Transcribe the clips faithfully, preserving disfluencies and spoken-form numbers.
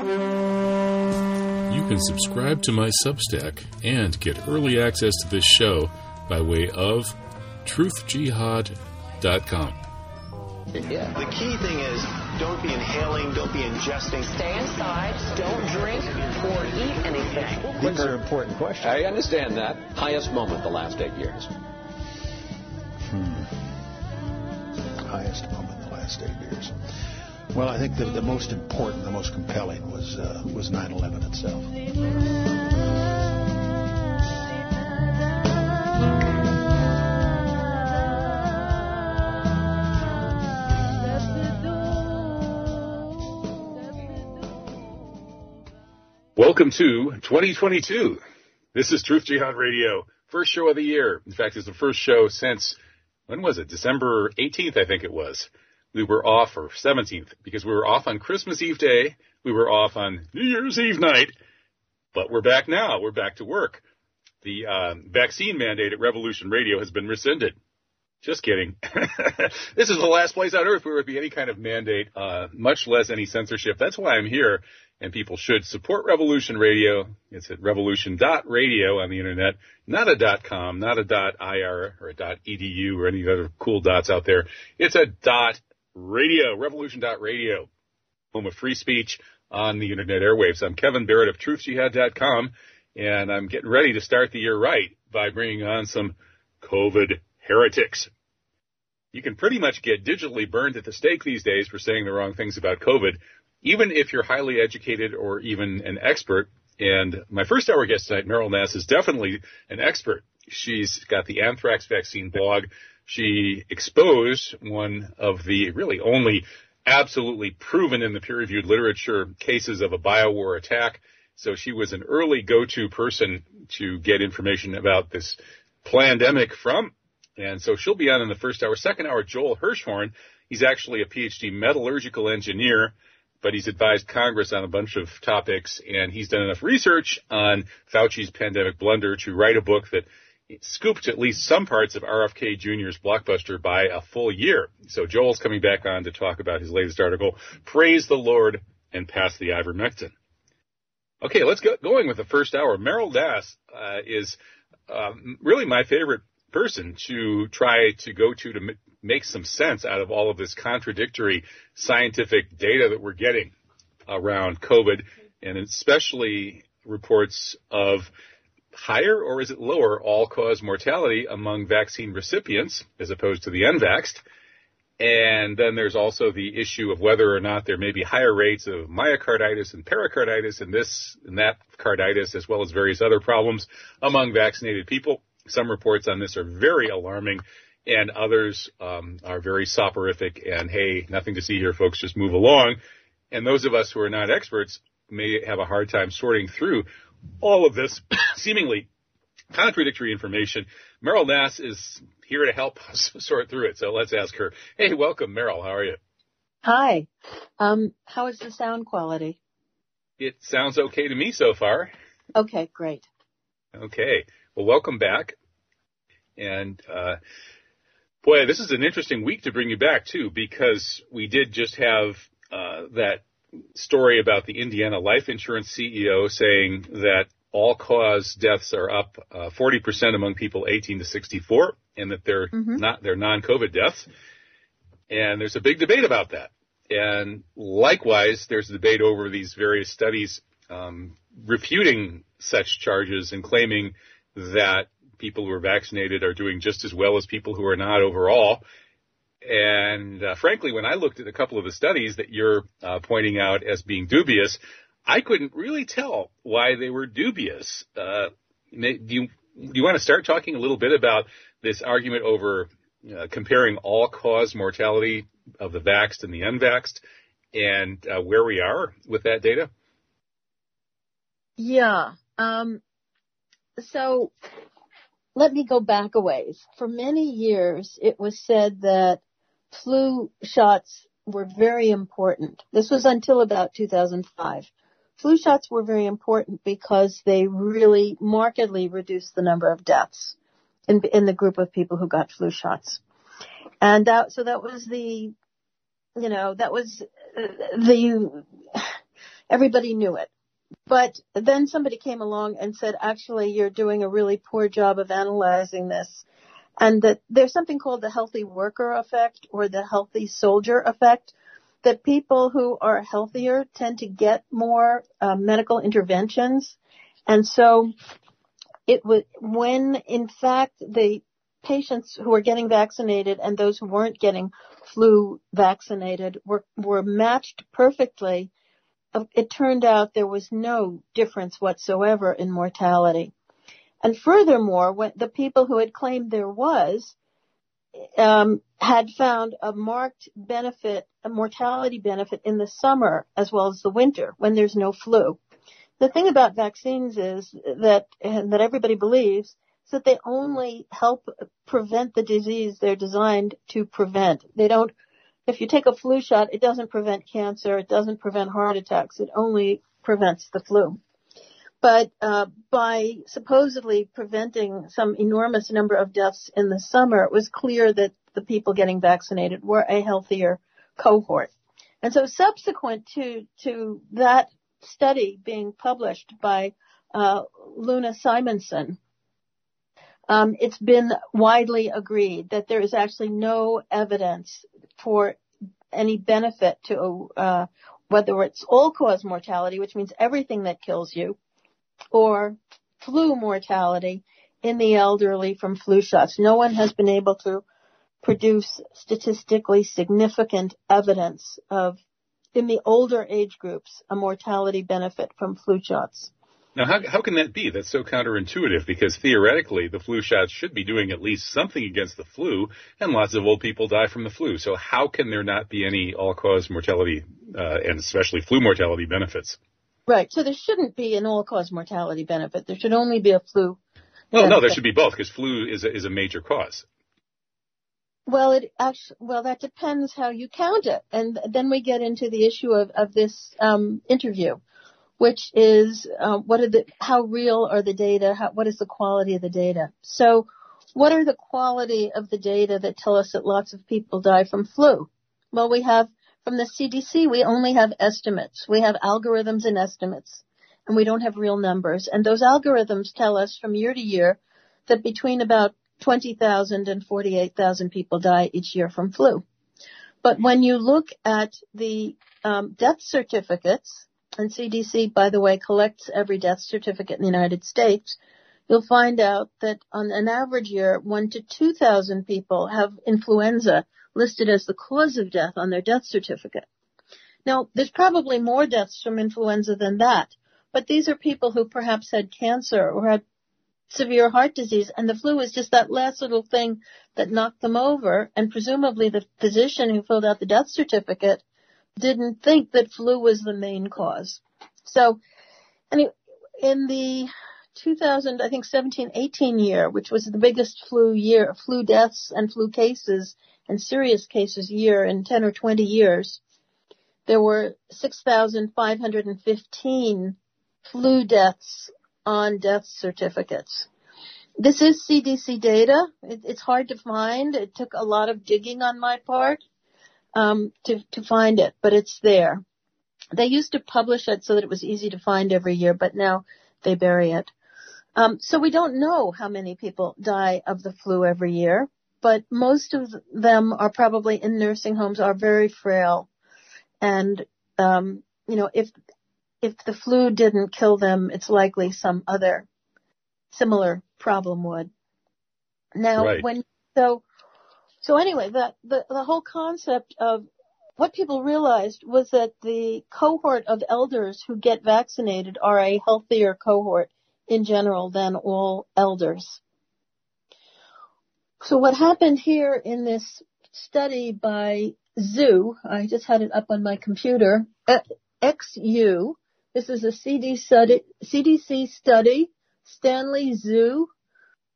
You can subscribe to my Substack and get early access to this show by way of truth jihad dot com. Yeah. The key thing is, don't be inhaling, don't be ingesting. Stay inside, don't drink or eat anything. These are important questions. I understand that. Highest moment the last eight years. Hmm. Highest moment the last eight years. Well, I think that the most important, the most compelling was, uh, was nine eleven itself. Welcome to twenty twenty-two. This is Truth Jihad Radio, first show of the year. In fact, it's the first show since, when was it? December eighteenth, I think it was. We were off, or seventeenth, because we were off on Christmas Eve Day. We were off on New Year's Eve night. But we're back now. We're back to work. The um, vaccine mandate at Revolution Radio has been rescinded. Just kidding. This is the last place on earth where there would be any kind of mandate, uh, much less any censorship. That's why I'm here, and people should support Revolution Radio. It's at revolution dot radio on the internet, not a .com, not a .ir or a .edu or any other cool dots out there. It's a .radio, revolution dot radio, home of free speech on the internet airwaves. I'm Kevin Barrett of truth jihad dot com, and I'm getting ready to start the year right by bringing on some COVID heretics. You can pretty much get digitally burned at the stake these days for saying the wrong things about COVID, even if you're highly educated or even an expert. And my first hour guest tonight, Meryl Nass, is definitely an expert. She's got the anthrax vaccine blog. She exposed one of the really only absolutely proven in the peer-reviewed literature cases of a biowar attack. So she was an early go-to person to get information about this pandemic from. And so she'll be on in the first hour. Second hour, Joel Hirschhorn. He's actually a P H D metallurgical engineer, but he's advised Congress on a bunch of topics, and he's done enough research on Fauci's pandemic blunder to write a book that scooped at least some parts of R F K Junior's blockbuster by a full year. So Joel's coming back on to talk about his latest article, Praise the Lord and Pass the Ivermectin. Okay, let's get going with the first hour. Meryl Nass uh, is um, really my favorite person to try to go to to make some sense out of all of this contradictory scientific data that we're getting around COVID, and especially reports of higher, or is it lower, all-cause mortality among vaccine recipients as opposed to the unvaxxed. And then there's also the issue of whether or not there may be higher rates of myocarditis and pericarditis and this and that carditis, as well as various other problems among vaccinated people. Some reports on this are very alarming, and others um, are very soporific and, hey, nothing to see here, folks, just move along. And those of us who are not experts may have a hard time sorting through all of this seemingly contradictory information. Meryl Nass is here to help us sort through it, so let's ask her. Hey, welcome, Meryl. How are you? Hi. Um, how is the sound quality? It sounds okay to me so far. Okay, great. Okay. Well, welcome back. And, uh, boy, this is an interesting week to bring you back, too, because we did just have uh, that story about the Indiana Life Insurance C E O saying that all-cause deaths are up uh, forty percent among people eighteen to sixty-four, and that they're mm-hmm. not they're non-COVID deaths. And there's a big debate about that. And likewise, there's a debate over these various studies um, refuting such charges and claiming that people who are vaccinated are doing just as well as people who are not overall. And uh, frankly, when I looked at a couple of the studies that you're uh, pointing out as being dubious, I couldn't really tell why they were dubious. Uh, do you, do you want to start talking a little bit about this argument over uh, comparing all-cause mortality of the vaxxed and the unvaxxed and uh, where we are with that data? Yeah. Um So let me go back a ways. For many years, it was said that flu shots were very important. This was until about two thousand five. Flu shots were very important because they really markedly reduced the number of deaths in, in the group of people who got flu shots. And that, so that was the, you know, that was the... Everybody knew it. But then somebody came along and said, actually, you're doing a really poor job of analyzing this, and that there's something called the healthy worker effect or the healthy soldier effect, that people who are healthier tend to get more uh, medical interventions. And so it was when, in fact, the patients who were getting vaccinated and those who weren't getting flu vaccinated were, were matched perfectly. It turned out there was no difference whatsoever in mortality. And furthermore, when the people who had claimed there was um, had found a marked benefit, a mortality benefit in the summer as well as the winter when there's no flu. The thing about vaccines is that that everybody believes is that they only help prevent the disease they're designed to prevent. They don't. If you take a flu shot, it doesn't prevent cancer. It doesn't prevent heart attacks. It only prevents the flu. But uh, by supposedly preventing some enormous number of deaths in the summer, it was clear that the people getting vaccinated were a healthier cohort. And so subsequent to to that study being published by uh, Luna Simonson, um, it's been widely agreed that there is actually no evidence for any benefit to uh, whether it's all-cause mortality, which means everything that kills you, or flu mortality in the elderly from flu shots. No one has been able to produce statistically significant evidence of, in the older age groups, a mortality benefit from flu shots. Now, how, how can that be? That's so counterintuitive, because theoretically the flu shots should be doing at least something against the flu, and lots of old people die from the flu. So how can there not be any all-cause mortality uh, and especially flu mortality benefits? Right. So there shouldn't be an all-cause mortality benefit. There should only be a flu. Well, benefit. No, there should be both, because flu is a, is a major cause. Well, it actually, well, that depends how you count it. And then we get into the issue of, of this um, interview, which is uh, what are the, how real are the data? How, what is the quality of the data? So what are the quality of the data that tell us that lots of people die from flu? Well, we have from the C D C, we only have estimates. We have algorithms and estimates, and we don't have real numbers. And those algorithms tell us from year to year that between about twenty thousand and forty-eight thousand people die each year from flu. But when you look at the um, death certificates, and C D C, by the way, collects every death certificate in the United States, you'll find out that on an average year, one to two thousand people have influenza listed as the cause of death on their death certificate. Now, there's probably more deaths from influenza than that, but these are people who perhaps had cancer or had severe heart disease, and the flu is just that last little thing that knocked them over, and presumably the physician who filled out the death certificate didn't think that flu was the main cause. So, and in the two thousand, I think seventeen, eighteen year, which was the biggest flu year, flu deaths and flu cases and serious cases year in ten or twenty years, there were six thousand five hundred fifteen flu deaths on death certificates. This is C D C data. It, it's hard to find. It took a lot of digging on my part um, to, to find it, but it's there. They used to publish it so that it was easy to find every year, but now they bury it. Um, so we don't know how many people die of the flu every year, but most of them are probably in nursing homes, are very frail. And, um, you know, if if the flu didn't kill them, it's likely some other similar problem would. Now, right. when so so anyway, that the, the whole concept of what people realized was that the cohort of elders who get vaccinated are a healthier cohort in general than all elders. So what happened here in this study by Xu, I just had it up on my computer, X U, this is a C D C study, C D C study, Stanley Xu,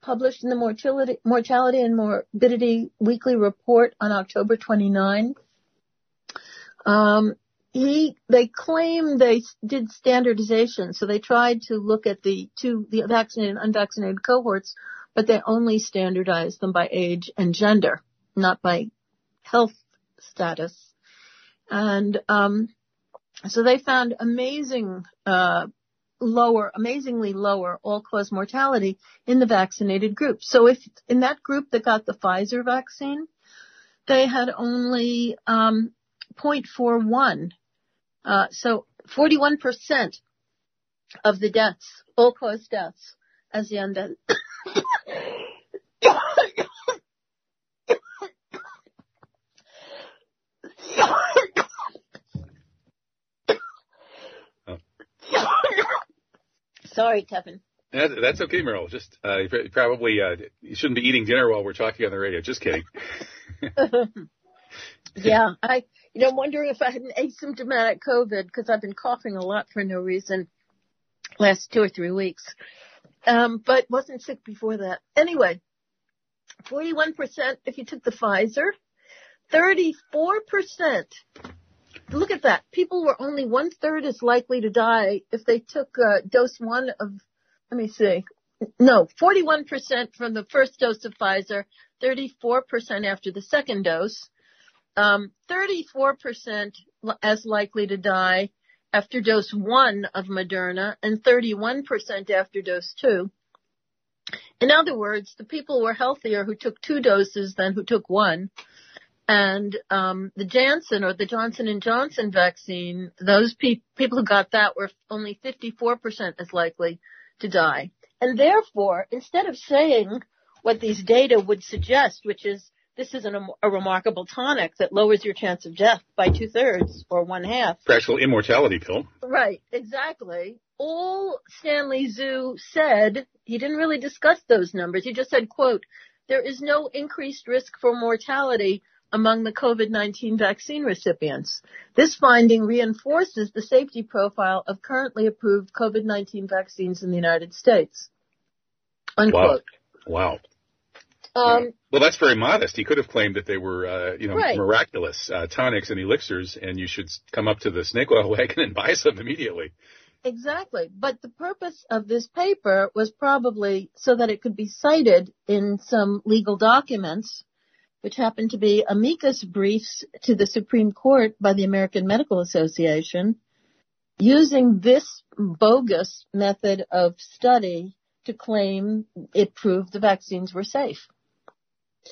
published in the Mortality, Mortality and Morbidity Weekly Report on October twenty-ninth. Um, he, they claim they did standardization, so they tried to look at the two, the vaccinated and unvaccinated cohorts, but they only standardized them by age and gender, not by health status. And, um, So they found amazing, uh, lower, amazingly lower all-cause mortality in the vaccinated group. So if in that group that got the Pfizer vaccine, they had only um, zero point four one. Uh, so forty-one percent of the deaths, all-cause deaths, as the end of Sorry, Kevin. That, that's okay, Meryl. Just uh, you probably uh, you shouldn't be eating dinner while we're talking on the radio. Just kidding. Yeah, I you know wondering if I had an asymptomatic COVID because I've been coughing a lot for no reason last two or three weeks, um, but wasn't sick before that. Anyway, forty-one percent if you took the Pfizer, thirty-four percent. Look at that. People were only one-third as likely to die if they took uh, dose one of, let me see, no, forty-one percent from the first dose of Pfizer, thirty-four percent after the second dose, um, thirty-four percent as likely to die after dose one of Moderna, and thirty-one percent after dose two. In other words, the people were healthier who took two doses than who took one. And um the Janssen or the Johnson and Johnson vaccine, those pe- people who got that were only fifty-four percent as likely to die. And therefore, instead of saying what these data would suggest, which is this is an, a remarkable tonic that lowers your chance of death by two-thirds or one-half. Practical immortality pill. Right, exactly. All Stanley Xu said, he didn't really discuss those numbers. He just said, quote, there is no increased risk for mortality among the COVID nineteen vaccine recipients. This finding reinforces the safety profile of currently approved COVID nineteen vaccines in the United States. Unquote. Wow. Wow. Um, well, that's very modest. He could have claimed that they were, uh, you know, right. miraculous uh, tonics and elixirs, and you should come up to the snake oil wagon and buy some immediately. Exactly. But the purpose of this paper was probably so that it could be cited in some legal documents, which happened to be amicus briefs to the Supreme Court by the American Medical Association, using this bogus method of study to claim it proved the vaccines were safe.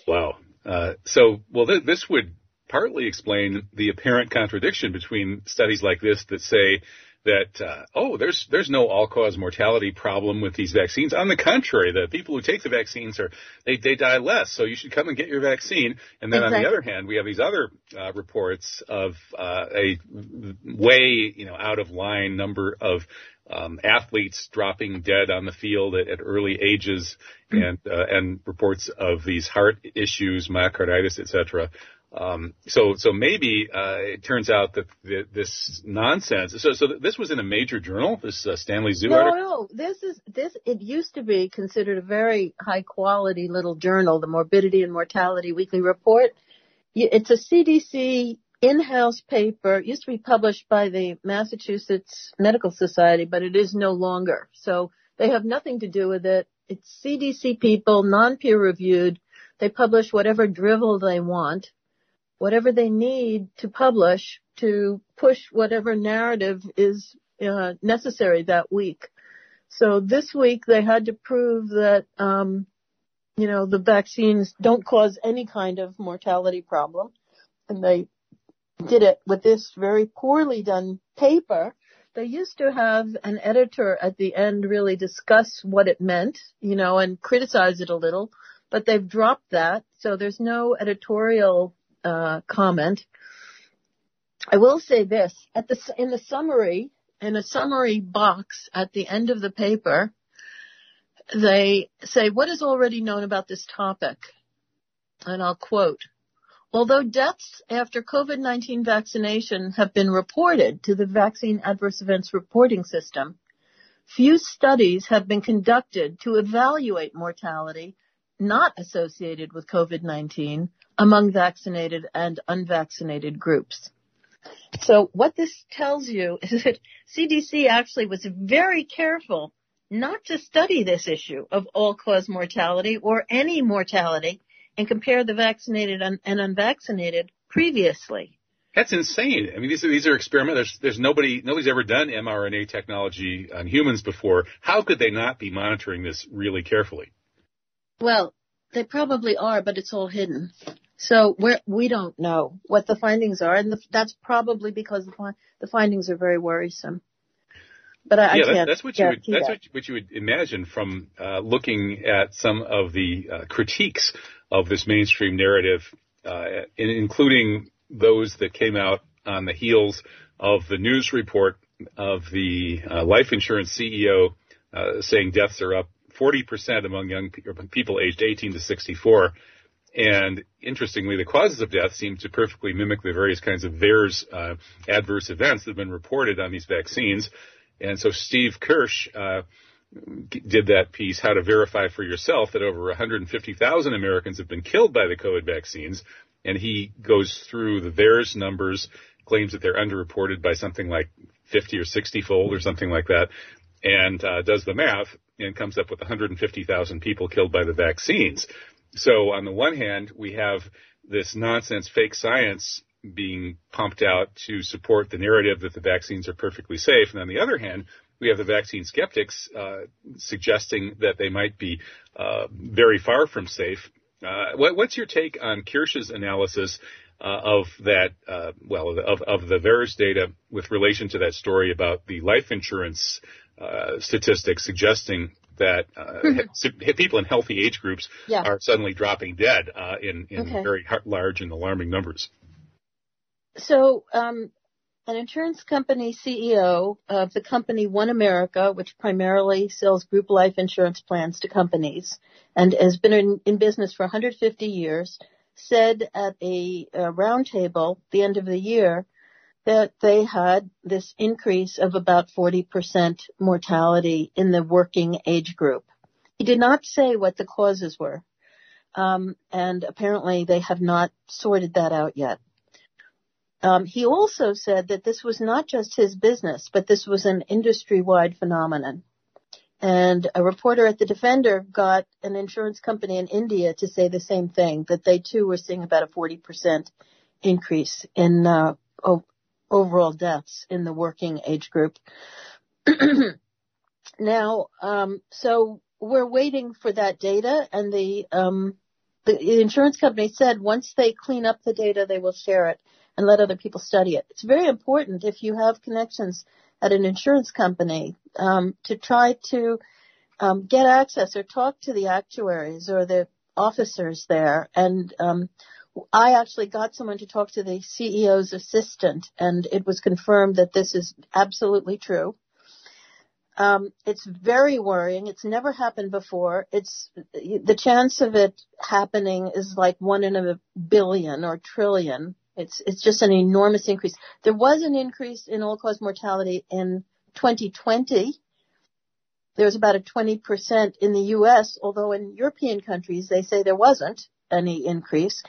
Wow. Uh, so, well, th- this would partly explain the apparent contradiction between studies like this that say that, uh, oh, there's there's no all-cause mortality problem with these vaccines. On the contrary, the people who take the vaccines, are they, they die less, so you should come and get your vaccine. And then exactly. On the other hand, we have these other uh, reports of uh, a way, you know, out-of-line number of um, athletes dropping dead on the field at, at early ages mm-hmm. and, uh, and reports of these heart issues, myocarditis, et cetera. Um, so, so maybe, uh, it turns out that th- this nonsense, so, so this was in a major journal, this uh, Stanley Xu no, article? No, this is, this, it used to be considered a very high quality little journal, the Morbidity and Mortality Weekly Report. It's a C D C in-house paper. It used to be published by the Massachusetts Medical Society, but it is no longer. So they have nothing to do with it. It's C D C people, non-peer reviewed. They publish whatever drivel they want, whatever they need to publish to push whatever narrative is uh, necessary that week. So this week they had to prove that, um, you know, the vaccines don't cause any kind of mortality problem. And they did it with this very poorly done paper. They used to have an editor at the end really discuss what it meant, you know, and criticize it a little, but they've dropped that. So there's no editorial Uh, comment. I will say this, at the, in the summary, in a summary box at the end of the paper, they say, what is already known about this topic? And I'll quote, although deaths after COVID nineteen vaccination have been reported to the Vaccine Adverse Events Reporting System, few studies have been conducted to evaluate mortality not associated with COVID nineteen among vaccinated and unvaccinated groups. So what this tells you is that C D C actually was very careful not to study this issue of all-cause mortality or any mortality and compare the vaccinated and unvaccinated previously. That's insane. I mean, these are, these are experimental. There's, there's nobody, nobody's ever done mRNA technology on humans before. How could they not be monitoring this really carefully? Well, they probably are, but it's all hidden. So we're, we don't know what the findings are. And the, that's probably because the, fi- the findings are very worrisome. But I, yeah, I can't. That's what you would, that's that. what you would imagine from uh, looking at some of the uh, critiques of this mainstream narrative, uh, including those that came out on the heels of the news report of the uh, life insurance C E O uh, saying deaths are up forty percent among young people aged eighteen to sixty-four. And interestingly, the causes of death seem to perfectly mimic the various kinds of VAERS uh, adverse events that have been reported on these vaccines. And so Steve Kirsch uh, did that piece, How to Verify for Yourself, that over one hundred fifty thousand Americans have been killed by the COVID vaccines. And he goes through the VAERS numbers, claims that they're underreported by something like fifty or sixty fold or something like that, and uh, does the math and comes up with one hundred fifty thousand people killed by the vaccines. So on the one hand, we have this nonsense fake science being pumped out to support the narrative that the vaccines are perfectly safe. And on the other hand, we have the vaccine skeptics uh, suggesting that they might be uh, very far from safe. Uh, what, what's your take on Kirsch's analysis uh, of that, uh, well, of, of the VAERS data with relation to that story about the life insurance uh, statistics suggesting that uh, people in healthy age groups yeah. are suddenly dropping dead uh, in, in okay. very large and alarming numbers? So um, an insurance company C E O of the company One America, which primarily sells group life insurance plans to companies and has been in, in business for one hundred fifty years, said at a, a roundtable at the end of the year that they had this increase of about forty percent mortality in the working age group. He did not say what the causes were, um, and apparently they have not sorted that out yet. Um, he also said that this was not just his business, but this was an industry-wide phenomenon. And a reporter at The Defender got an insurance company in India to say the same thing, that they, too, were seeing about a forty percent increase in uh, o- overall deaths in the working age group. Now, um, so we're waiting for that data, and the, um, the insurance company said once they clean up the data, they will share it and let other people study it. It's very important if you have connections at an insurance company um, to try to um, get access or talk to the actuaries or the officers there. And um, I actually got someone to talk to the C E O's assistant, and it was confirmed that this is absolutely true. Um, it's very worrying. It's never happened before. It's the chance of it happening is like one in a billion or trillion. It's it's just an enormous increase. There was an increase in all-cause mortality in twenty twenty. There was about a twenty percent in the U S, although in European countries they say there wasn't any increase.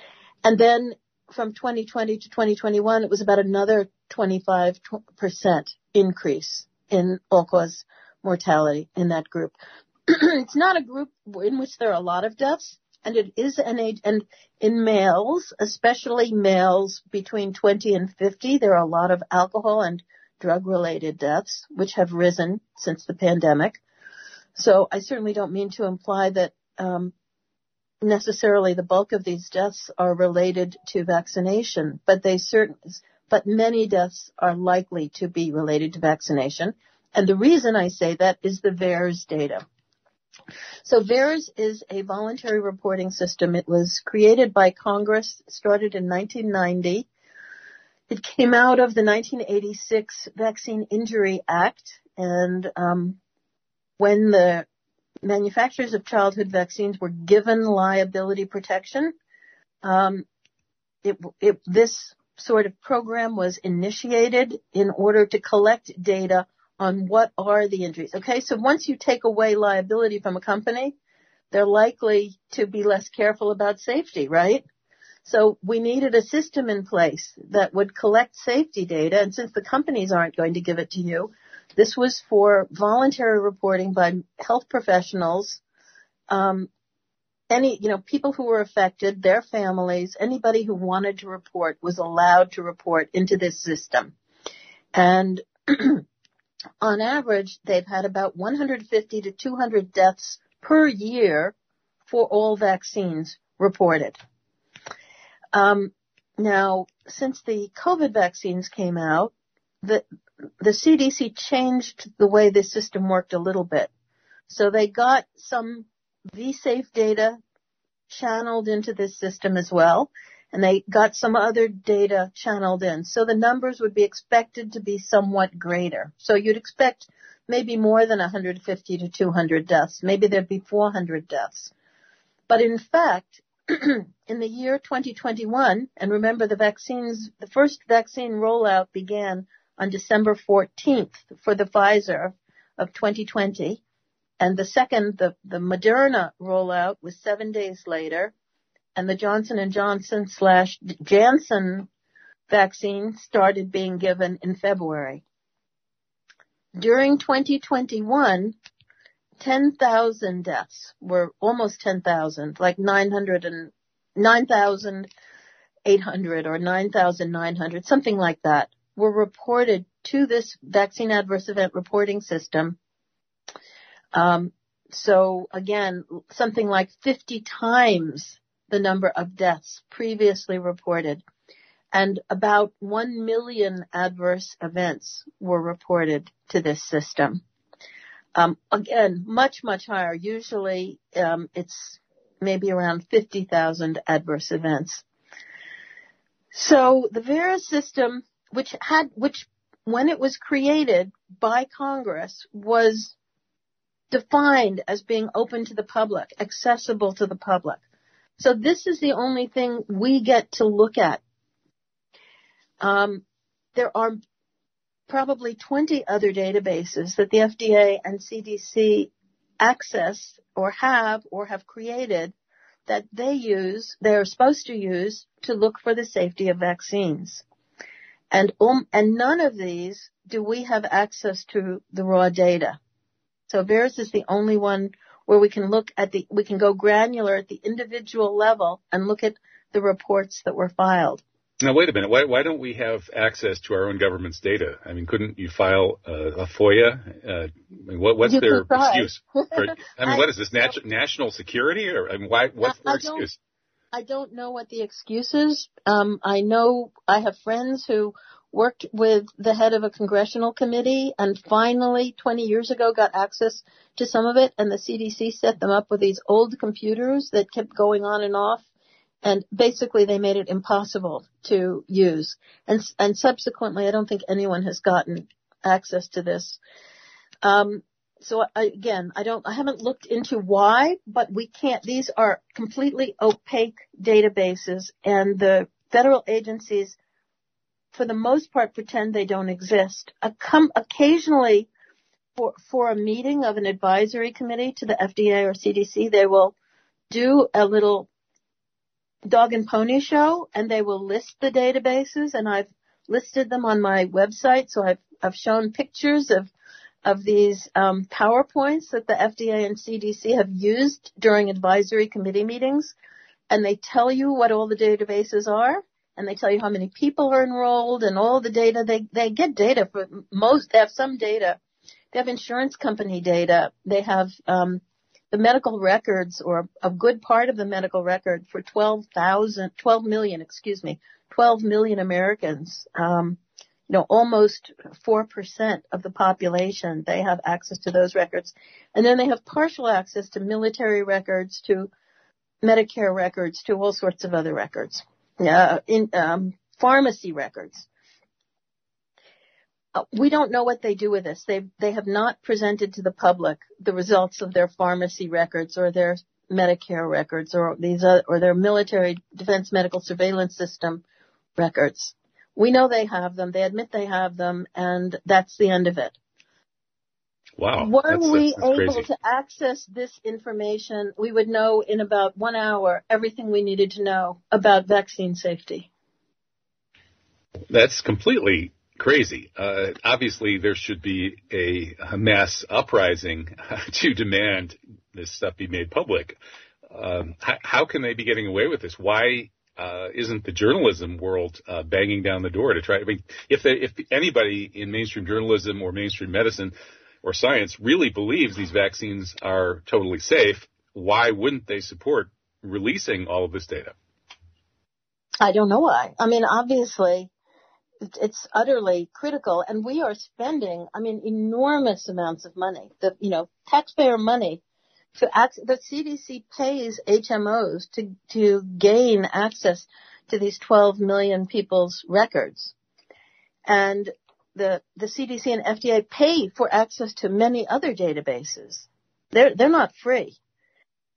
And then from twenty twenty to twenty twenty-one, it was about another twenty-five percent increase in all-cause mortality in that group. It's not a group in which there are a lot of deaths. And it is an age, and in males, especially males between twenty and fifty, there are a lot of alcohol and drug-related deaths, which have risen since the pandemic. So I certainly don't mean to imply that um, necessarily the bulk of these deaths are related to vaccination, but they certain, but many deaths are likely to be related to vaccination. And the reason I say that is the VAERS data. So VAERS is a voluntary reporting system. It was created by Congress, started in nineteen ninety. It came out of the nineteen eighty-six Vaccine Injury Act. And um, when the manufacturers of childhood vaccines were given liability protection, um, it, it, this sort of program was initiated in order to collect data on what are the injuries. Okay, so once you take away liability from a company, they're likely to be less careful about safety, right? So we needed a system in place that would collect safety data, and since the companies aren't going to give it to you, this was for voluntary reporting by health professionals, um, any, you know, people who were affected, their families, anybody who wanted to report was allowed to report into this system. And on average, they've had about one hundred fifty to two hundred deaths per year for all vaccines reported. Um, now, since the COVID vaccines came out, the, the C D C changed the way this system worked a little bit. So they got some vSAFE data channeled into this system as well, and they got some other data channeled in. So the numbers would be expected to be somewhat greater. So you'd expect maybe more than one hundred fifty to two hundred deaths. Maybe there'd be four hundred deaths. But in fact, in the year twenty twenty-one, and remember the vaccines, the first vaccine rollout began on December fourteenth for the Pfizer of twenty twenty. And the second, the, the Moderna rollout was seven days later. And the Johnson and Johnson slash Janssen vaccine started being given in February. During twenty twenty-one, ten thousand deaths were almost ten thousand, like nine hundred and nine thousand eight hundred or nine thousand nine hundred, something like that, were reported to this vaccine adverse event reporting system. Um, so again, something like fifty times the number of deaths previously reported, and about one million adverse events were reported to this system. Um, again, much, much higher. Usually, um, it's maybe around fifty thousand adverse events. So the VAERS system, which had, which when it was created by Congress was defined as being open to the public, accessible to the public. So this is the only thing we get to look at. Um, there are probably twenty other databases that the F D A and C D C access or have or have created that they use, they're supposed to use to look for the safety of vaccines. And, um, and none of these do we have access to the raw data. So VAERS is the only one where we can look at the, we can go granular at the individual level and look at the reports that were filed. Now, wait a minute. Why, why don't we have access to our own government's data? I mean, couldn't you file uh, a FOIA? Uh, I mean, what, what's you their excuse? For, I mean, I, what is this, nat- national security? Or I mean, why, what's I, their I excuse? I don't know what the excuse is. Um, I know I have friends who worked with the head of a congressional committee and finally twenty years ago got access to some of it, and the C D C set them up with these old computers that kept going on and off, and basically they made it impossible to use. And, and subsequently, I don't think anyone has gotten access to this. Um, so I, again, I don't, I haven't looked into why, but we can't, these are completely opaque databases, and the federal agencies for the most part, pretend they don't exist. A com- occasionally, for for a meeting of an advisory committee to the F D A or C D C, they will do a little dog and pony show, and they will list the databases. And I've listed them on my website, so I've I've shown pictures of of these um, PowerPoints that the F D A and C D C have used during advisory committee meetings, and they tell you what all the databases are. And they tell you how many people are enrolled and all the data. They, they get data for most. They have some data. They have insurance company data. They have, um, the medical records or a good part of the medical record for twelve thousand, twelve million, excuse me, twelve million Americans. Um, you know, almost four percent of the population. They have access to those records. And then they have partial access to military records, to Medicare records, to all sorts of other records. Uh, in um, pharmacy records. Uh, we don't know what they do with this. They they have not presented to the public the results of their pharmacy records or their Medicare records or these other, or their military defense medical surveillance system records. We know they have them. They admit they have them, and that's the end of it. Wow. Were that's, we that's, that's able crazy. to access this information, we would know in about one hour everything we needed to know about vaccine safety. That's completely crazy. Uh, obviously, there should be a, a mass uprising to demand this stuff be made public. um, how, how can they be getting away with this? Why uh, isn't the journalism world uh, banging down the door to try? I mean, if they, if anybody in mainstream journalism or mainstream medicine or science really believes these vaccines are totally safe, why wouldn't they support releasing all of this data? I don't know why. I mean, obviously, it's utterly critical. And we are spending, I mean, enormous amounts of money, the, you know, taxpayer money to access. The C D C pays H M Os to, to gain access to these twelve million people's records. And the, the C D C and F D A pay for access to many other databases. They're, they're not free.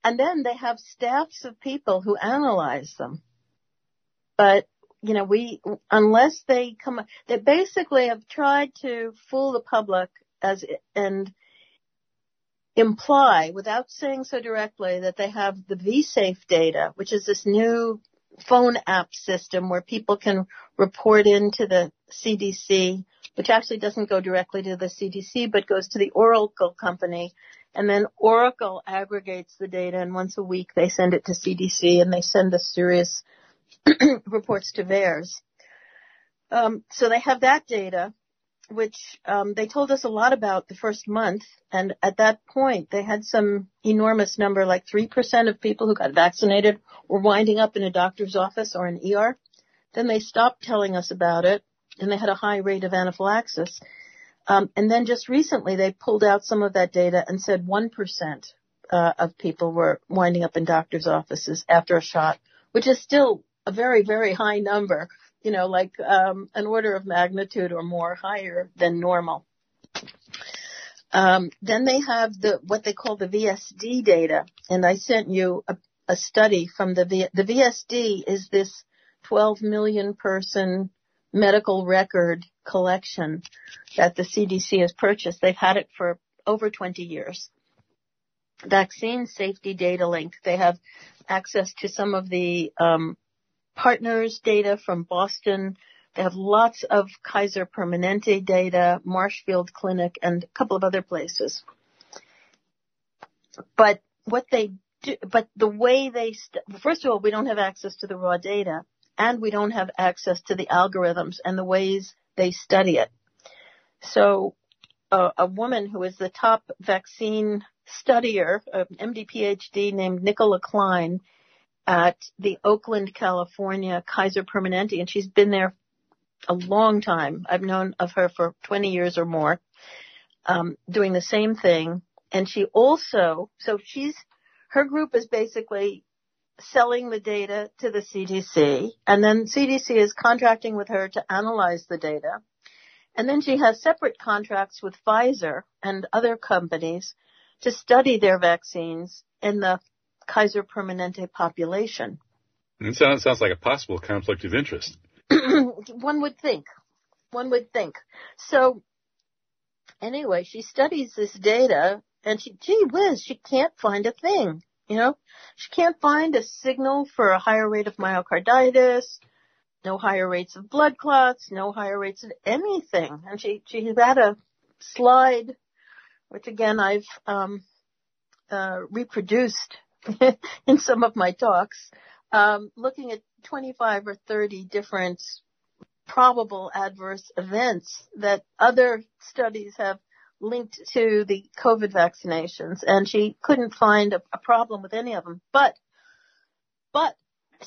And then they have staffs of people who analyze them. But, you know, we, unless they come, they basically have tried to fool the public as, and imply without saying so directly that they have the vSAFE data, which is this new phone app system where people can report into the C D C, which actually doesn't go directly to the C D C, but goes to the Oracle company. And then Oracle aggregates the data, and once a week they send it to C D C, and they send the serious reports to VAERS. Um, so they have that data, which um, they told us a lot about the first month. And at that point, they had some enormous number, like three percent of people who got vaccinated were winding up in a doctor's office or an E R. Then they stopped telling us about it, and they had a high rate of anaphylaxis. Um, and then just recently, they pulled out some of that data and said one percent uh, of people were winding up in doctor's offices after a shot, which is still a very, very high number, you know, like um, an order of magnitude or more higher than normal. Um, then they have the what they call the V S D data. And I sent you a, a study from the v, the V S D is this twelve million person medical record collection that the C D C has purchased. They've had it for over twenty years. Vaccine Safety Data Link. They have access to some of the um partners data from Boston. They have lots of Kaiser Permanente data, Marshfield Clinic, and a couple of other places. But what they do, but the way they, st- first of all, we don't have access to the raw data, and we don't have access to the algorithms and the ways they study it. So uh, a woman who is the top vaccine studier, an M D P H D named Nicola Klein, at the Oakland, California, Kaiser Permanente, and she's been there a long time. I've known of her for twenty years or more, um, doing the same thing. And she also, so she's, her group is basically selling the data to the C D C, and then C D C is contracting with her to analyze the data. And then she has separate contracts with Pfizer and other companies to study their vaccines in the Kaiser Permanente population. It sounds, sounds like a possible conflict of interest. One would think. One would think. So anyway, she studies this data, and she, gee whiz, she can't find a thing, you know. She can't find a signal for a higher rate of myocarditis, no higher rates of blood clots, no higher rates of anything. And she, she had a slide, which, again, I've um, uh, reproduced in some of my talks, um, looking at twenty-five or thirty different probable adverse events that other studies have linked to the COVID vaccinations, and she couldn't find a, a problem with any of them. But, but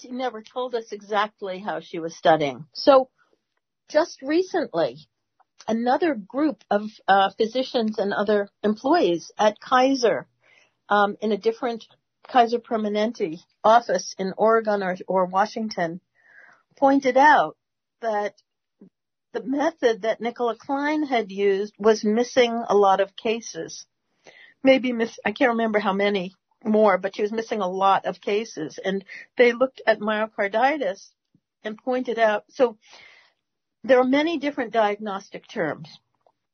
she never told us exactly how she was studying. So just recently, another group of uh, physicians and other employees at Kaiser, um, in a different Kaiser Permanente office in Oregon or, or Washington, pointed out that the method that Nicola Klein had used was missing a lot of cases. Maybe miss, I can't remember how many more, but she was missing a lot of cases. And they looked at myocarditis and pointed out, so there are many different diagnostic terms.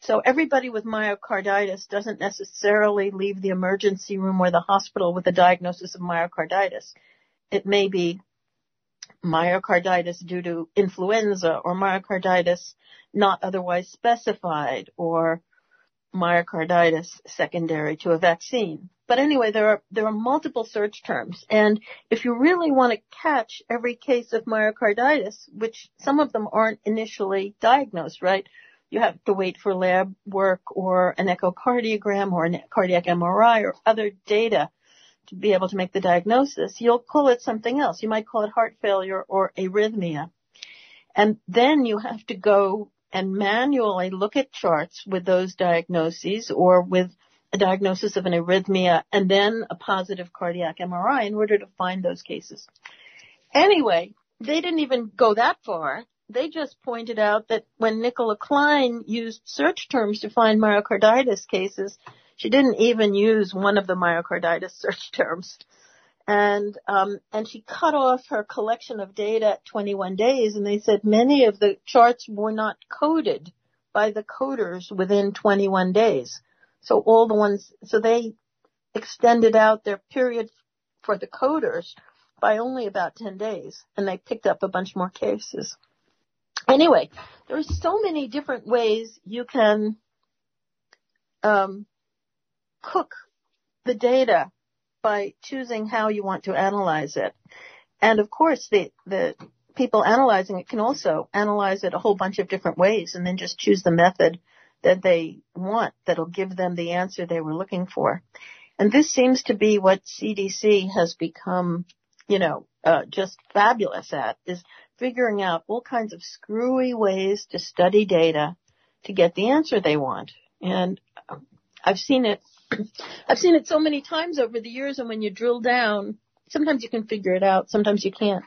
So everybody with myocarditis doesn't necessarily leave the emergency room or the hospital with a diagnosis of myocarditis. It may be myocarditis due to influenza, or myocarditis not otherwise specified, or myocarditis secondary to a vaccine. But anyway, there are there are multiple search terms. And if you really want to catch every case of myocarditis, which some of them aren't initially diagnosed, right? You have to wait for lab work or an echocardiogram or a cardiac M R I or other data to be able to make the diagnosis. You'll call it something else. You might call it heart failure or arrhythmia. And then you have to go and manually look at charts with those diagnoses or with a diagnosis of an arrhythmia and then a positive cardiac M R I in order to find those cases. Anyway, they didn't even go that far. They just pointed out that when Nicola Klein used search terms to find myocarditis cases, she didn't even use one of the myocarditis search terms. And um and she cut off her collection of data at twenty-one days, and they said many of the charts were not coded by the coders within twenty-one days. So all the ones, so they extended out their period for the coders by only about ten days, and they picked up a bunch more cases. Anyway, there are so many different ways you can um cook the data by choosing how you want to analyze it. And, of course, the, the people analyzing it can also analyze it a whole bunch of different ways and then just choose the method that they want that will give them the answer they were looking for. And this seems to be what C D C has become, you know, uh, just fabulous at, is figuring out all kinds of screwy ways to study data to get the answer they want. And I've seen it. I've seen it so many times over the years, and when you drill down, sometimes you can figure it out, sometimes you can't.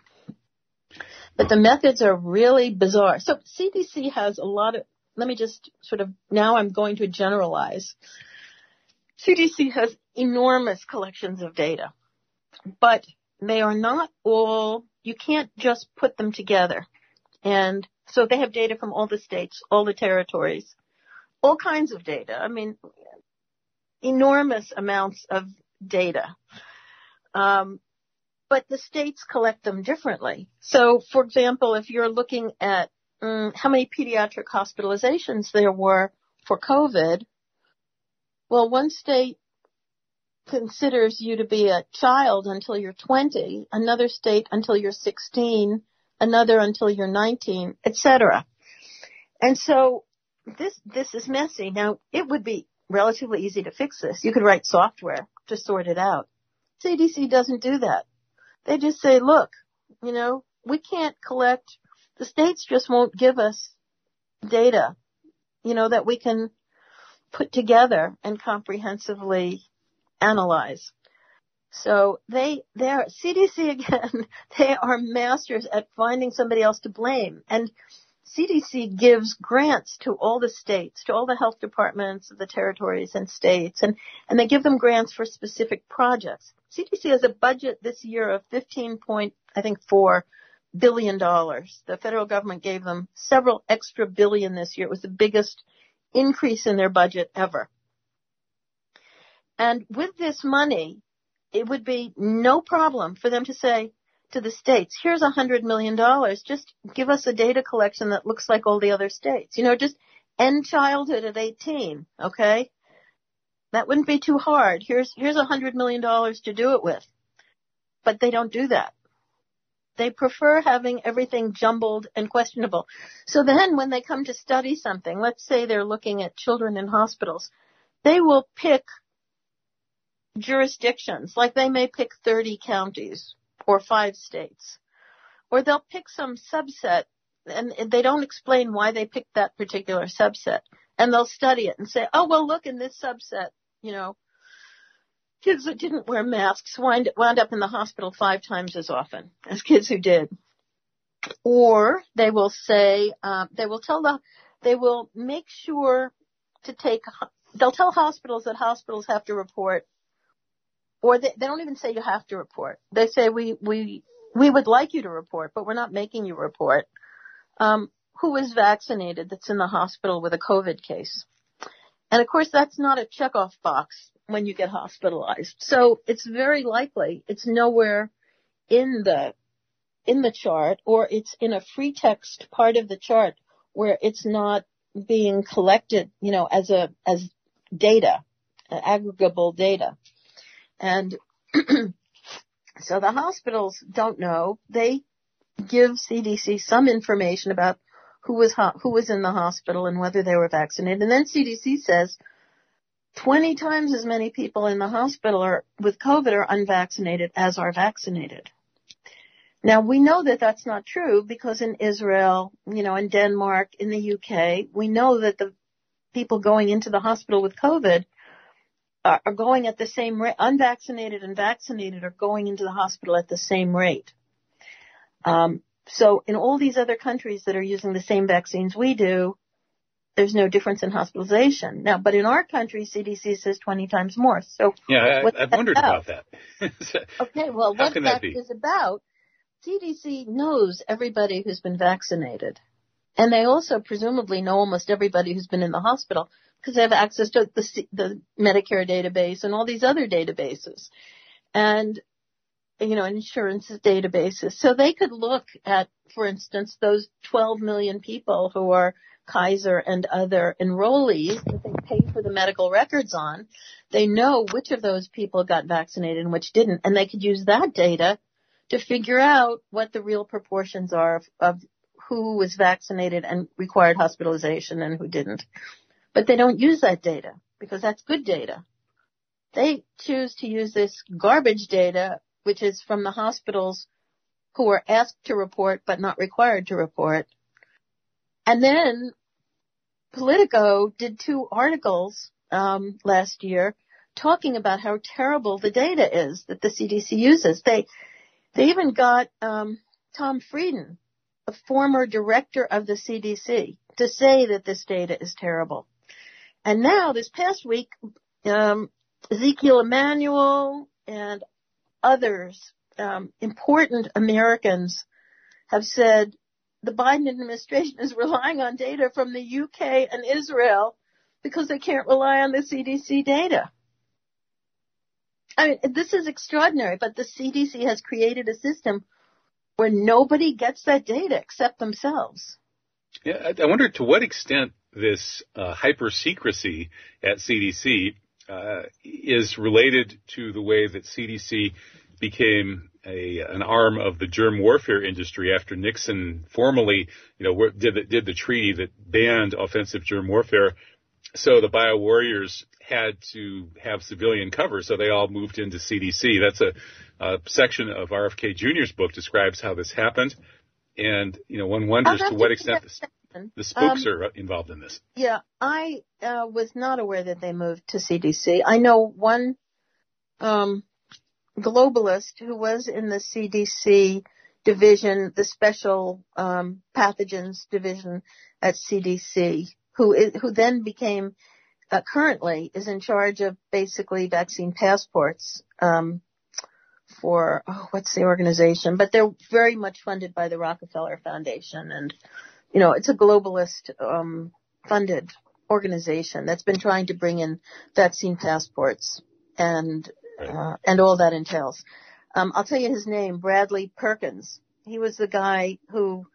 But the methods are really bizarre. So C D C has a lot of, let me just sort of, now I'm going to generalize. C D C has enormous collections of data, but they are not all, you can't just put them together. And so they have data from all the states, all the territories, all kinds of data. I mean, enormous amounts of data. Um, but the states collect them differently. So, for example, if you're looking at um, how many pediatric hospitalizations there were for COVID, well, one state considers you to be a child until you're twenty, another state until you're sixteen, another until you're nineteen, et cetera. And so this this is messy. Now, it would be relatively easy to fix this. You could write software to sort it out. C D C doesn't do that. They just say, look, you know, we can't collect, the states just won't give us data, you know, that we can put together and comprehensively analyze. So they, they're, C D C again, they are masters at finding somebody else to blame. And C D C gives grants to all the states, to all the health departments of the territories and states, and, and they give them grants for specific projects. C D C has a budget this year of fifteen point, I think, four billion dollars. The federal government gave them several extra billion this year. It was the biggest increase in their budget ever. And with this money, it would be no problem for them to say, to the states, here's one hundred million dollars. Just give us a data collection that looks like all the other states. You know, just end childhood at eighteen, okay? That wouldn't be too hard. Here's here's one hundred million dollars to do it with. But they don't do that. They prefer having everything jumbled and questionable. So then when they come to study something, let's say they're looking at children in hospitals, they will pick jurisdictions. Like they may pick thirty counties. Or five states, or they'll pick some subset, and they don't explain why they picked that particular subset, and they'll study it and say, oh, well, look, in this subset, you know, kids that didn't wear masks wind, wound up in the hospital five times as often as kids who did. Or they will say, um, they will tell the, they will make sure to take, they'll tell hospitals that hospitals have to report. Or they, they don't even say you have to report. They say we we we would like you to report, but we're not making you report. Um, who is vaccinated that's in the hospital with a COVID case? And, of course, that's not a checkoff box when you get hospitalized. So it's very likely it's nowhere in the in the chart, or it's in a free text part of the chart where it's not being collected, you know, as a as data, uh, aggregable data. And so the hospitals don't know. They give C D C some information about who was ho- who was in the hospital and whether they were vaccinated. And then C D C says twenty times as many people in the hospital are, with COVID are unvaccinated as are vaccinated. Now, we know that that's not true because in Israel, you know, in Denmark, in the U K, we know that the people going into the hospital with COVID are, are going at the same rate. Unvaccinated and vaccinated are going into the hospital at the same rate. Um, so in all these other countries that are using the same vaccines we do, there's no difference in hospitalization. Now, but in our country, C D C says twenty times more. So yeah, I, I've wondered about, about that. So, okay, well, what that is about, C D C knows everybody who's been vaccinated. And they also presumably know almost everybody who's been in the hospital because they have access to the, C- the Medicare database and all these other databases and, you know, insurance databases. So they could look at, for instance, those twelve million people who are Kaiser and other enrollees that they pay for the medical records on. They know which of those people got vaccinated and which didn't. And they could use that data to figure out what the real proportions are of, of who was vaccinated and required hospitalization and who didn't. But they don't use that data because that's good data. They choose to use this garbage data, which is from the hospitals who were asked to report but not required to report. And then Politico did two articles um, last year talking about how terrible the data is that the C D C uses. They they even got um, Tom Frieden, a former director of the C D C, to say that this data is terrible. And now this past week, um, Ezekiel Emanuel and others, um, important Americans, have said the Biden administration is relying on data from the U K and Israel because they can't rely on the C D C data. I mean, this is extraordinary, but the C D C has created a system where nobody gets that data except themselves. Yeah, I wonder to what extent this uh, hyper-secrecy at C D C uh, is related to the way that C D C became a, an arm of the germ warfare industry after Nixon formally, you know, did the, did the treaty that banned offensive germ warfare. So the bio warriors had to have civilian cover, so they all moved into C D C. That's a, a section of R F K Junior's book describes how this happened, and you know one wonders to what extent the, the spooks um, are involved in this. Yeah, I uh, was not aware that they moved to C D C. I know one um, globalist who was in the C D C division, the special um, pathogens division at C D C, who is, who then became Uh, currently is in charge of basically vaccine passports um, for, oh, what's the organization? But they're very much funded by the Rockefeller Foundation. And, you know, it's a globalist um, funded organization that's been trying to bring in vaccine passports and uh, and all that entails. Um, I'll tell you his name, Bradley Perkins. He was the guy who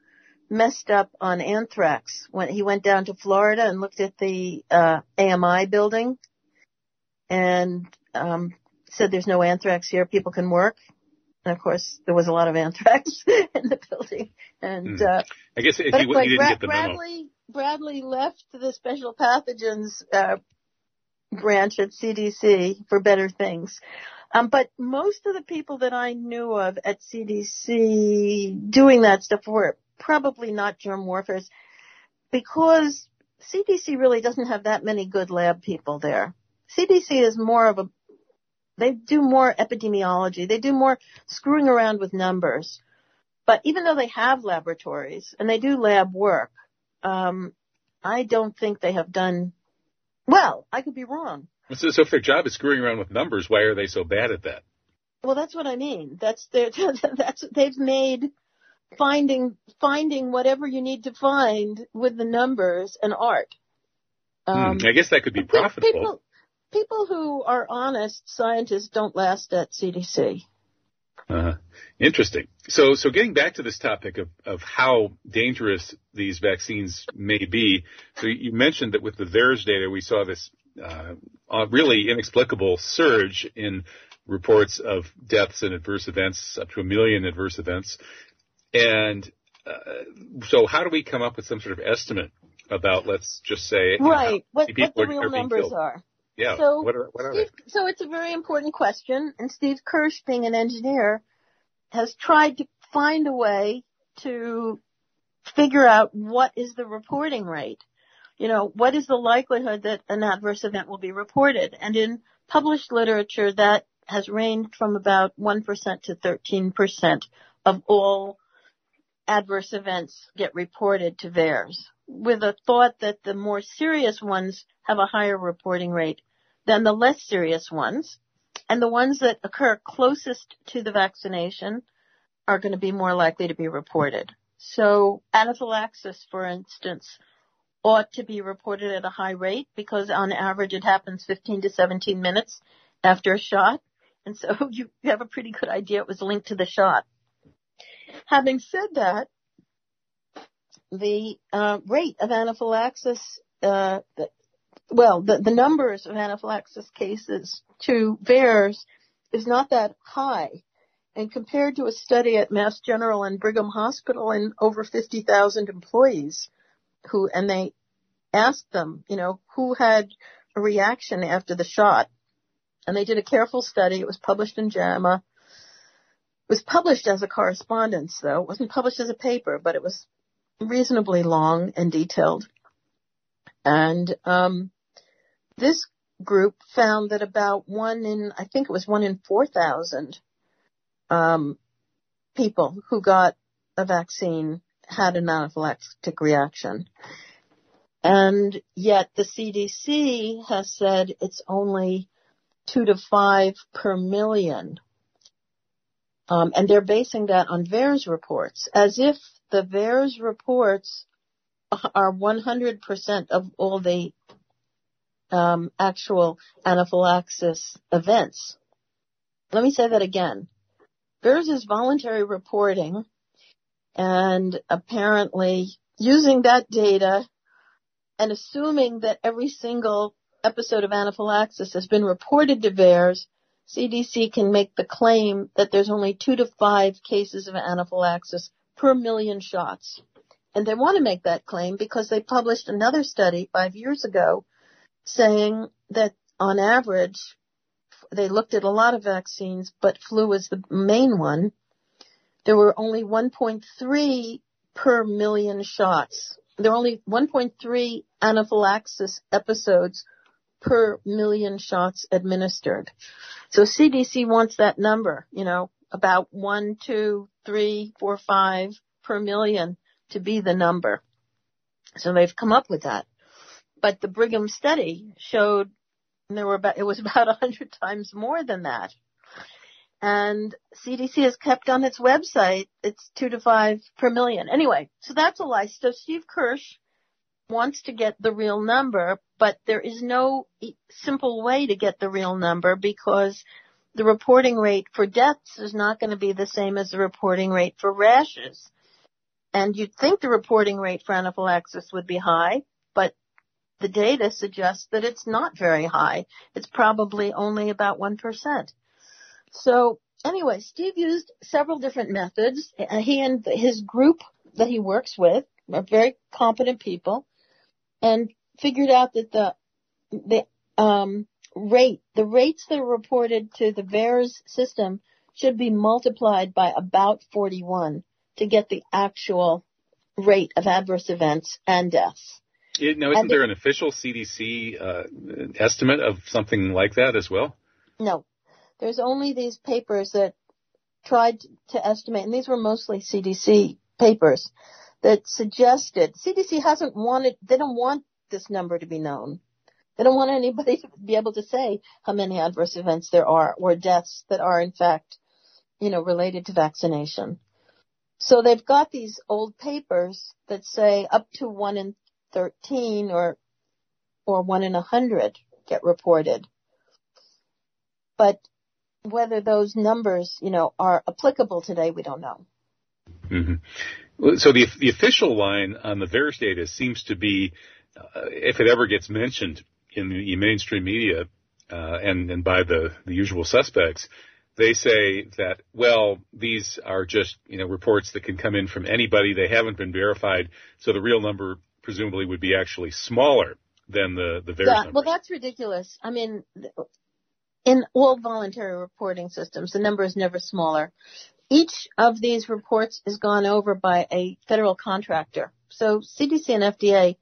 messed up on anthrax when he went down to Florida and looked at the uh, A M I building and um, said there's no anthrax here. People can work. And, of course, there was a lot of anthrax in the building. And mm. uh, I guess if he, he like, didn't Bra- get the memo. Bradley, Bradley left the special pathogens uh, branch at C D C for better things. Um, but most of the people that I knew of at C D C doing that stuff were probably not germ warfare, because C D C really doesn't have that many good lab people there. C D C is more of a, they do more epidemiology. They do more screwing around with numbers. But even though they have laboratories and they do lab work, um, I don't think they have done, well, I could be wrong. So, so if their job is screwing around with numbers, why are they so bad at that? Well, that's what I mean. That's their, that's, they've made Finding finding whatever you need to find with the numbers and art. Um, mm, I guess that could be profitable. People, people who are honest scientists don't last at C D C. Uh, interesting. So so getting back to this topic of, of how dangerous these vaccines may be, so you mentioned that with the VAERS data we saw this uh, a really inexplicable surge in reports of deaths and adverse events, up to a million adverse events. And uh, so how do we come up with some sort of estimate about, let's just say, right, you know, how many people what the real are being numbers killed? Are. Yeah. So, what are, what are Steve, they? So it's a very important question. And Steve Kirsch, being an engineer, has tried to find a way to figure out what is the reporting rate. You know, what is the likelihood that an adverse event will be reported? And in published literature, that has ranged from about one percent to thirteen percent of all adverse events get reported to VAERS, with a thought that the more serious ones have a higher reporting rate than the less serious ones. And the ones that occur closest to the vaccination are going to be more likely to be reported. So anaphylaxis, for instance, ought to be reported at a high rate because on average it happens fifteen to seventeen minutes after a shot. And so you have a pretty good idea it was linked to the shot. Having said that, the uh, rate of anaphylaxis, uh, the, well, the, the numbers of anaphylaxis cases to VAERS is not that high. And compared to a study at Mass General and Brigham Hospital and over fifty thousand employees who, and they asked them, you know, who had a reaction after the shot. And they did a careful study. It was published in JAMA. It was published as a correspondence, though. It wasn't published as a paper, but it was reasonably long and detailed. And um this group found that about one in, I think it was one in four thousand um people who got a vaccine had an anaphylactic reaction. And yet the C D C has said it's only two to five per million. Um, and they're basing that on VAERS reports, as if the VAERS reports are one hundred percent of all the um, actual anaphylaxis events. Let me say that again. VAERS is voluntary reporting, and apparently using that data and assuming that every single episode of anaphylaxis has been reported to VAERS, C D C can make the claim that there's only two to five cases of anaphylaxis per million shots. And they want to make that claim because they published another study five years ago saying that on average, they looked at a lot of vaccines, but flu was the main one. There were only one point three per million shots. There were only one point three anaphylaxis episodes per million shots administered. So C D C wants that number, you know, about one, two, three, four, five per million to be the number. So they've come up with that. But the Brigham study showed there were about, it was about one hundred times more than that. And C D C has kept on its website, it's two to five per million. Anyway, so that's a lie. So Steve Kirsch wants to get the real number, but there is no simple way to get the real number because the reporting rate for deaths is not going to be the same as the reporting rate for rashes. And you'd think the reporting rate for anaphylaxis would be high, but the data suggests that it's not very high. It's probably only about one percent. So anyway, Steve used several different methods. He and his group that he works with are very competent people, and figured out that the the um rate, the rates that are reported to the VAERS system should be multiplied by about forty-one to get the actual rate of adverse events and deaths. It, now, isn't and there it, an official C D C uh, estimate of something like that as well? No. There's only these papers that tried to estimate, and these were mostly C D C papers, that suggested C D C hasn't wanted, they don't want this number to be known. They don't want anybody to be able to say how many adverse events there are or deaths that are, in fact, you know, related to vaccination. So they've got these old papers that say up to one in thirteen or or one in a hundred get reported. But whether those numbers, you know, are applicable today, we don't know. Mm-hmm. So the the official line on the VAERS data seems to be, uh, if it ever gets mentioned, in the mainstream media uh, and, and by the, the usual suspects, they say that, well, these are just, you know, reports that can come in from anybody. They haven't been verified. So the real number presumably would be actually smaller than the, the VAERS yeah, number. Well, that's ridiculous. I mean, in all voluntary reporting systems, the number is never smaller. Each of these reports is gone over by a federal contractor. So C D C and F D A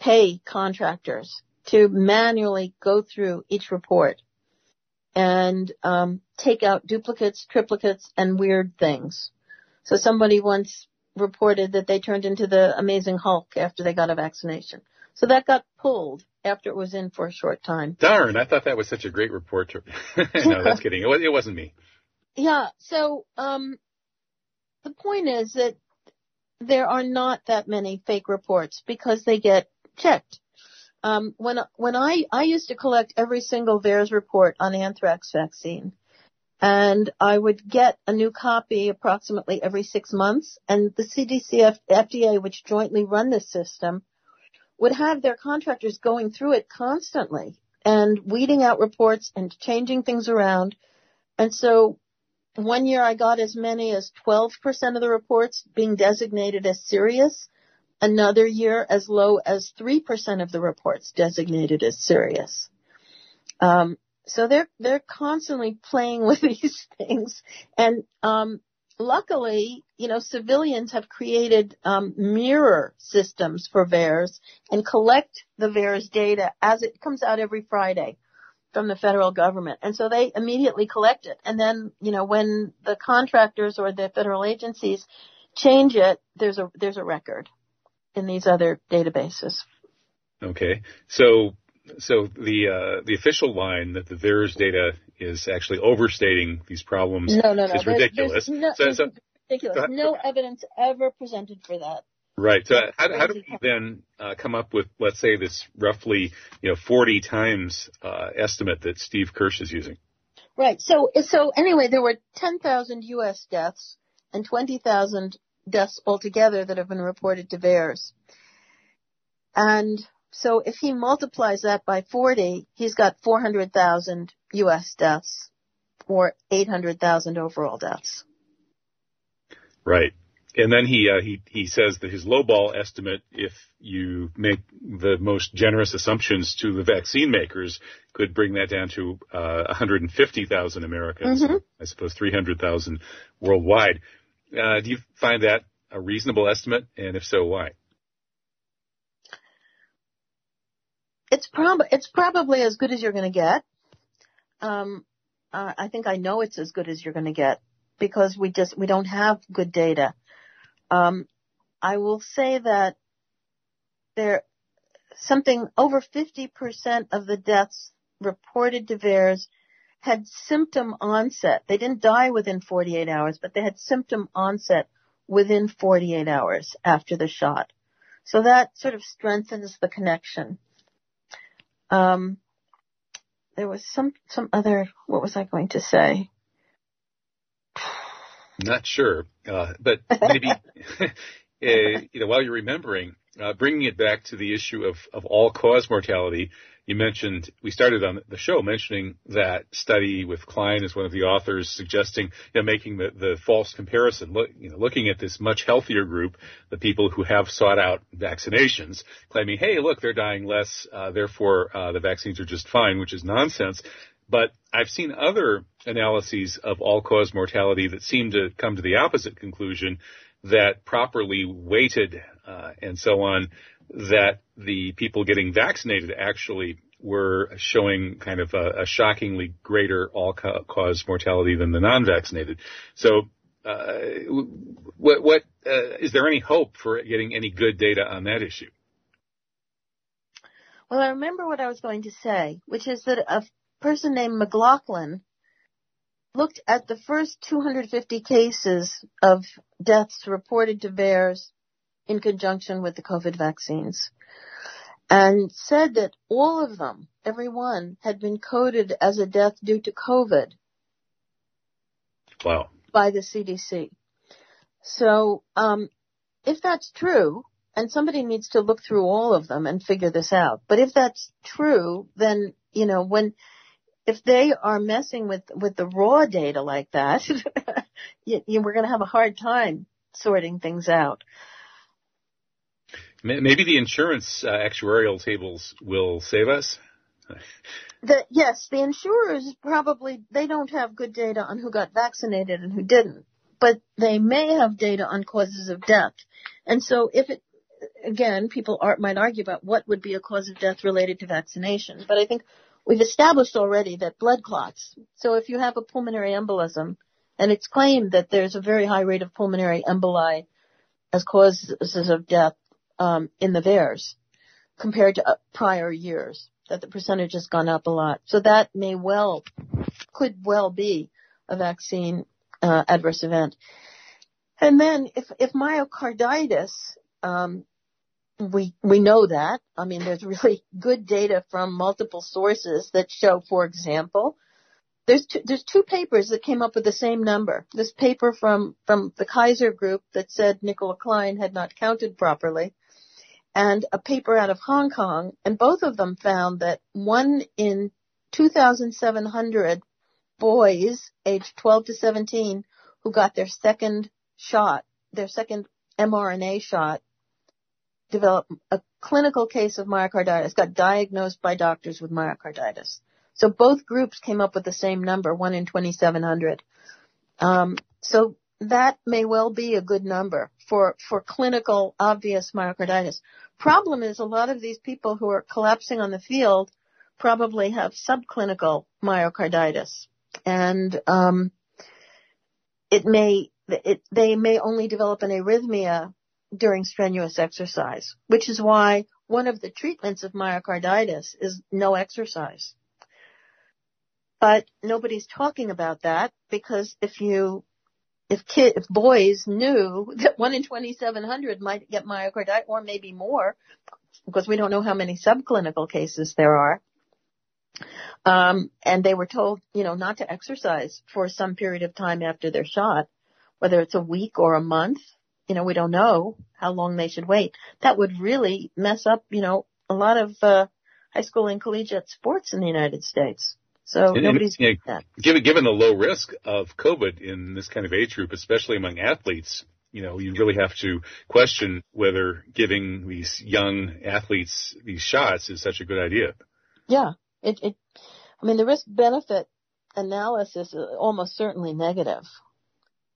pay contractors to manually go through each report and um take out duplicates, triplicates, and weird things. So somebody once reported that they turned into the Amazing Hulk after they got a vaccination. So that got pulled after it was in for a short time. Darn, I thought that was such a great report. To... no, that's kidding. It, it wasn't me. Yeah, so um the point is that there are not that many fake reports because they get checked. Um, when when I, I used to collect every single VAERS report on anthrax vaccine, and I would get a new copy approximately every six months, and the C D C, F D A, which jointly run this system, would have their contractors going through it constantly and weeding out reports and changing things around. And so one year I got as many as twelve percent of the reports being designated as serious. Another year, as low as three percent of the reports designated as serious. Um, so they're they're constantly playing with these things. And um, luckily, you know, civilians have created um, mirror systems for VAERS and collect the VAERS data as it comes out every Friday from the federal government. And so they immediately collect it. And then, you know, when the contractors or the federal agencies change it, there's a there's a record in these other databases. Okay. So so the uh, the official line that the VAERS data is actually overstating these problems no, no, no. is there's, ridiculous. There's no, so, so, ridiculous. So, no evidence ever presented for that. Right. So how, how do we then uh, come up with, let's say, this roughly, you know, forty times uh, estimate that Steve Kirsch is using? Right. So so anyway, there were ten thousand U S deaths and twenty thousand deaths altogether that have been reported to VAERS. And so if he multiplies that by forty, he's got four hundred thousand U S deaths or eight hundred thousand overall deaths. Right. And then he, uh, he, he says that his lowball estimate, if you make the most generous assumptions to the vaccine makers, could bring that down to uh, one hundred fifty thousand Americans, mm-hmm. I suppose three hundred thousand worldwide. Uh, do you find that a reasonable estimate? And if so, why? It's, prob- it's probably as good as you're going to get. Um, uh, I think I know it's as good as you're going to get because we just, we don't have good data. Um, I will say that there, something over fifty percent of the deaths reported to VAERS had symptom onset. They didn't die within forty-eight hours, but they had symptom onset within forty-eight hours after the shot. So that sort of strengthens the connection. Um, there was some, some other, what was I going to say? Not sure, uh, but maybe, uh, you know, while you're remembering, uh, bringing it back to the issue of, of all-cause mortality, you mentioned, we started on the show mentioning that study with Klein as one of the authors suggesting, you know, making the, the false comparison, look, you know, looking at this much healthier group, the people who have sought out vaccinations, claiming, hey, look, they're dying less, uh, therefore uh, the vaccines are just fine, which is nonsense. But I've seen other analyses of all-cause mortality that seem to come to the opposite conclusion, that properly weighted uh, and so on, that the people getting vaccinated actually were showing kind of a, a shockingly greater all-cause mortality than the non-vaccinated. So uh, what, what uh, is there any hope for getting any good data on that issue? Well, I remember what I was going to say, which is that a person named McLaughlin looked at the first two hundred fifty cases of deaths reported to VAERS in conjunction with the COVID vaccines and said that all of them, every one, had been coded as a death due to COVID. Wow. By the C D C. So um, if that's true, And somebody needs to look through all of them and figure this out. But if that's true, then, you know, when if they are messing with, with the raw data like that, you, you, we're going to have a hard time sorting things out. Maybe the insurance uh, actuarial tables will save us. The, yes, the insurers probably, they don't have good data on who got vaccinated and who didn't, but they may have data on causes of death. And so if it, again, people are, might argue about what would be a cause of death related to vaccination, but I think we've established already that blood clots. So if you have a pulmonary embolism and it's claimed that there's a very high rate of pulmonary emboli as causes of death um, in the VAERS compared to uh, prior years, that the percentage has gone up a lot. So that may well, could well be a vaccine uh, adverse event. And then if, if myocarditis, um, we, we know that. I mean, there's really good data from multiple sources that show, for example, there's two, there's two papers that came up with the same number. This paper from, from the Kaiser group that said Nicola Klein had not counted properly, and a paper out of Hong Kong, and both of them found that one in two thousand seven hundred boys aged twelve to seventeen who got their second shot, their second mRNA shot, developed a clinical case of myocarditis, got diagnosed by doctors with myocarditis. So both groups came up with the same number, one in twenty-seven hundred. Um, so that may well be a good number for, for clinical obvious myocarditis. Problem is, a lot of these people who are collapsing on the field probably have subclinical myocarditis, and um, it may it, they may only develop an arrhythmia during strenuous exercise, which is why one of the treatments of myocarditis is no exercise. But nobody's talking about that, because if you If kid, if boys knew that one in twenty-seven hundred might get myocarditis, or maybe more, because we don't know how many subclinical cases there are, um, and they were told, you know, not to exercise for some period of time after their shot, whether it's a week or a month, you know, we don't know how long they should wait. That would really mess up, you know, a lot of uh, high school and collegiate sports in the United States. So and, nobody's and, you know, given, given the low risk of COVID in this kind of age group, especially among athletes, you know, you really have to question whether giving these young athletes these shots is such a good idea. Yeah. It, it I mean, the risk-benefit analysis is almost certainly negative.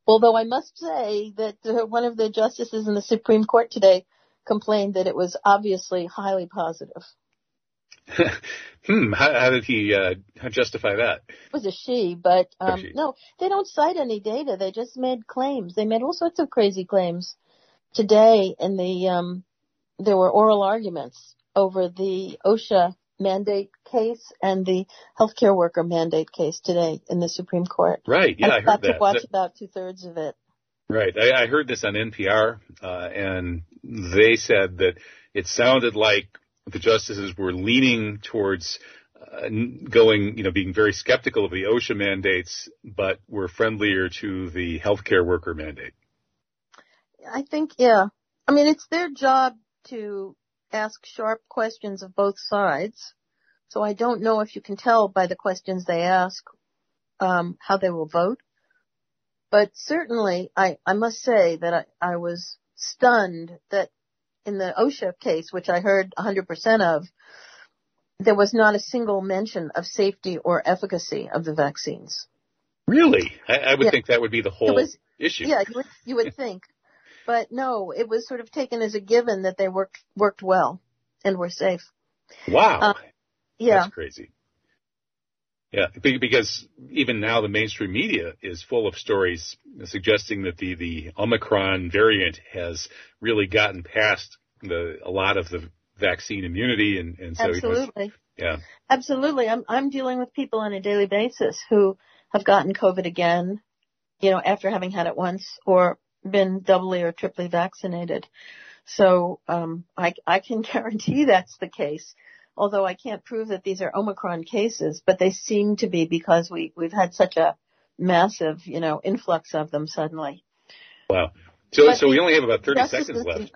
Although I must say that one of the justices in the Supreme Court today complained that it was obviously highly positive. hmm, how, how did he uh, justify that? It was a she, but um, oh, she. No, they don't cite any data. They just made claims. They made all sorts of crazy claims today. In the um, there were oral arguments over the OSHA mandate case and the healthcare worker mandate case today in the Supreme Court. Right, yeah, I, I heard that. I watched that... about two-thirds of it. Right, I, I heard this on N P R, uh, and they said that it sounded like the justices were leaning towards uh, going, you know, being very skeptical of the OSHA mandates, but were friendlier to the healthcare worker mandate. I think, yeah. I mean, it's their job to ask sharp questions of both sides. So I don't know if you can tell by the questions they ask um, how they will vote. But certainly, I, I must say that I, I was stunned that in the OSHA case, which I heard one hundred percent of, there was not a single mention of safety or efficacy of the vaccines. Really? I, I would yeah. think that would be the whole was, issue. Yeah, you would, you would think. But no, it was sort of taken as a given that they worked worked well and were safe. Wow. Um, yeah. That's crazy. Yeah, because even now the mainstream media is full of stories suggesting that the, the Omicron variant has really gotten past the, a lot of the vaccine immunity. And, and so Absolutely. Yeah. Absolutely. I'm, I'm dealing with people on a daily basis who have gotten COVID again, you know, after having had it once or been doubly or triply vaccinated. So um, I, I can guarantee that's the case. Although I can't prove that these are Omicron cases, but they seem to be because we, we've had such a massive, you know, influx of them suddenly. Wow. So but so we only have about thirty seconds left.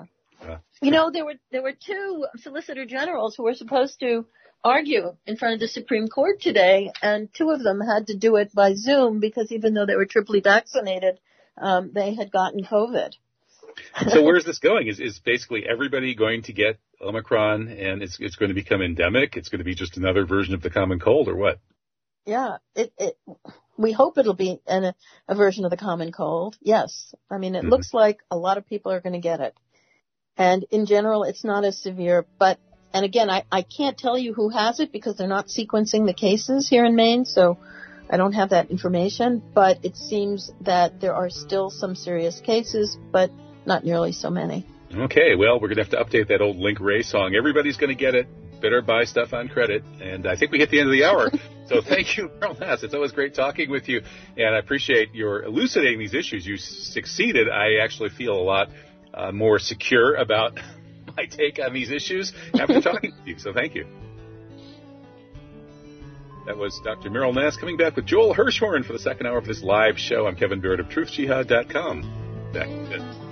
America. You know, there were there were two solicitor generals who were supposed to argue in front of the Supreme Court today, and two of them had to do it by Zoom because even though they were triply vaccinated, um, they had gotten COVID. So where is this going? Is is basically everybody going to get Omicron, and it's it's going to become endemic? It's going to be just another version of the common cold, or what? Yeah, it, it we hope it'll be an, a version of the common cold. Yes, I mean it mm-hmm. looks like a lot of people are going to get it, and in general, it's not as severe. But and again, I I can't tell you who has it because they're not sequencing the cases here in Maine, so I don't have that information. But it seems that there are still some serious cases, but not nearly so many. Okay, well, we're going to have to update that old Link Ray song. Everybody's going to get it. Better buy stuff on credit. And I think we hit the end of the hour. So thank you, Meryl Nass. It's always great talking with you. And I appreciate your elucidating these issues. You succeeded. I actually feel a lot uh, more secure about my take on these issues after talking with you. So thank you. That was Doctor Meryl Nass coming back with Joel Hirschhorn for the second hour of this live show. I'm Kevin Barrett of truth jihad dot com. Back in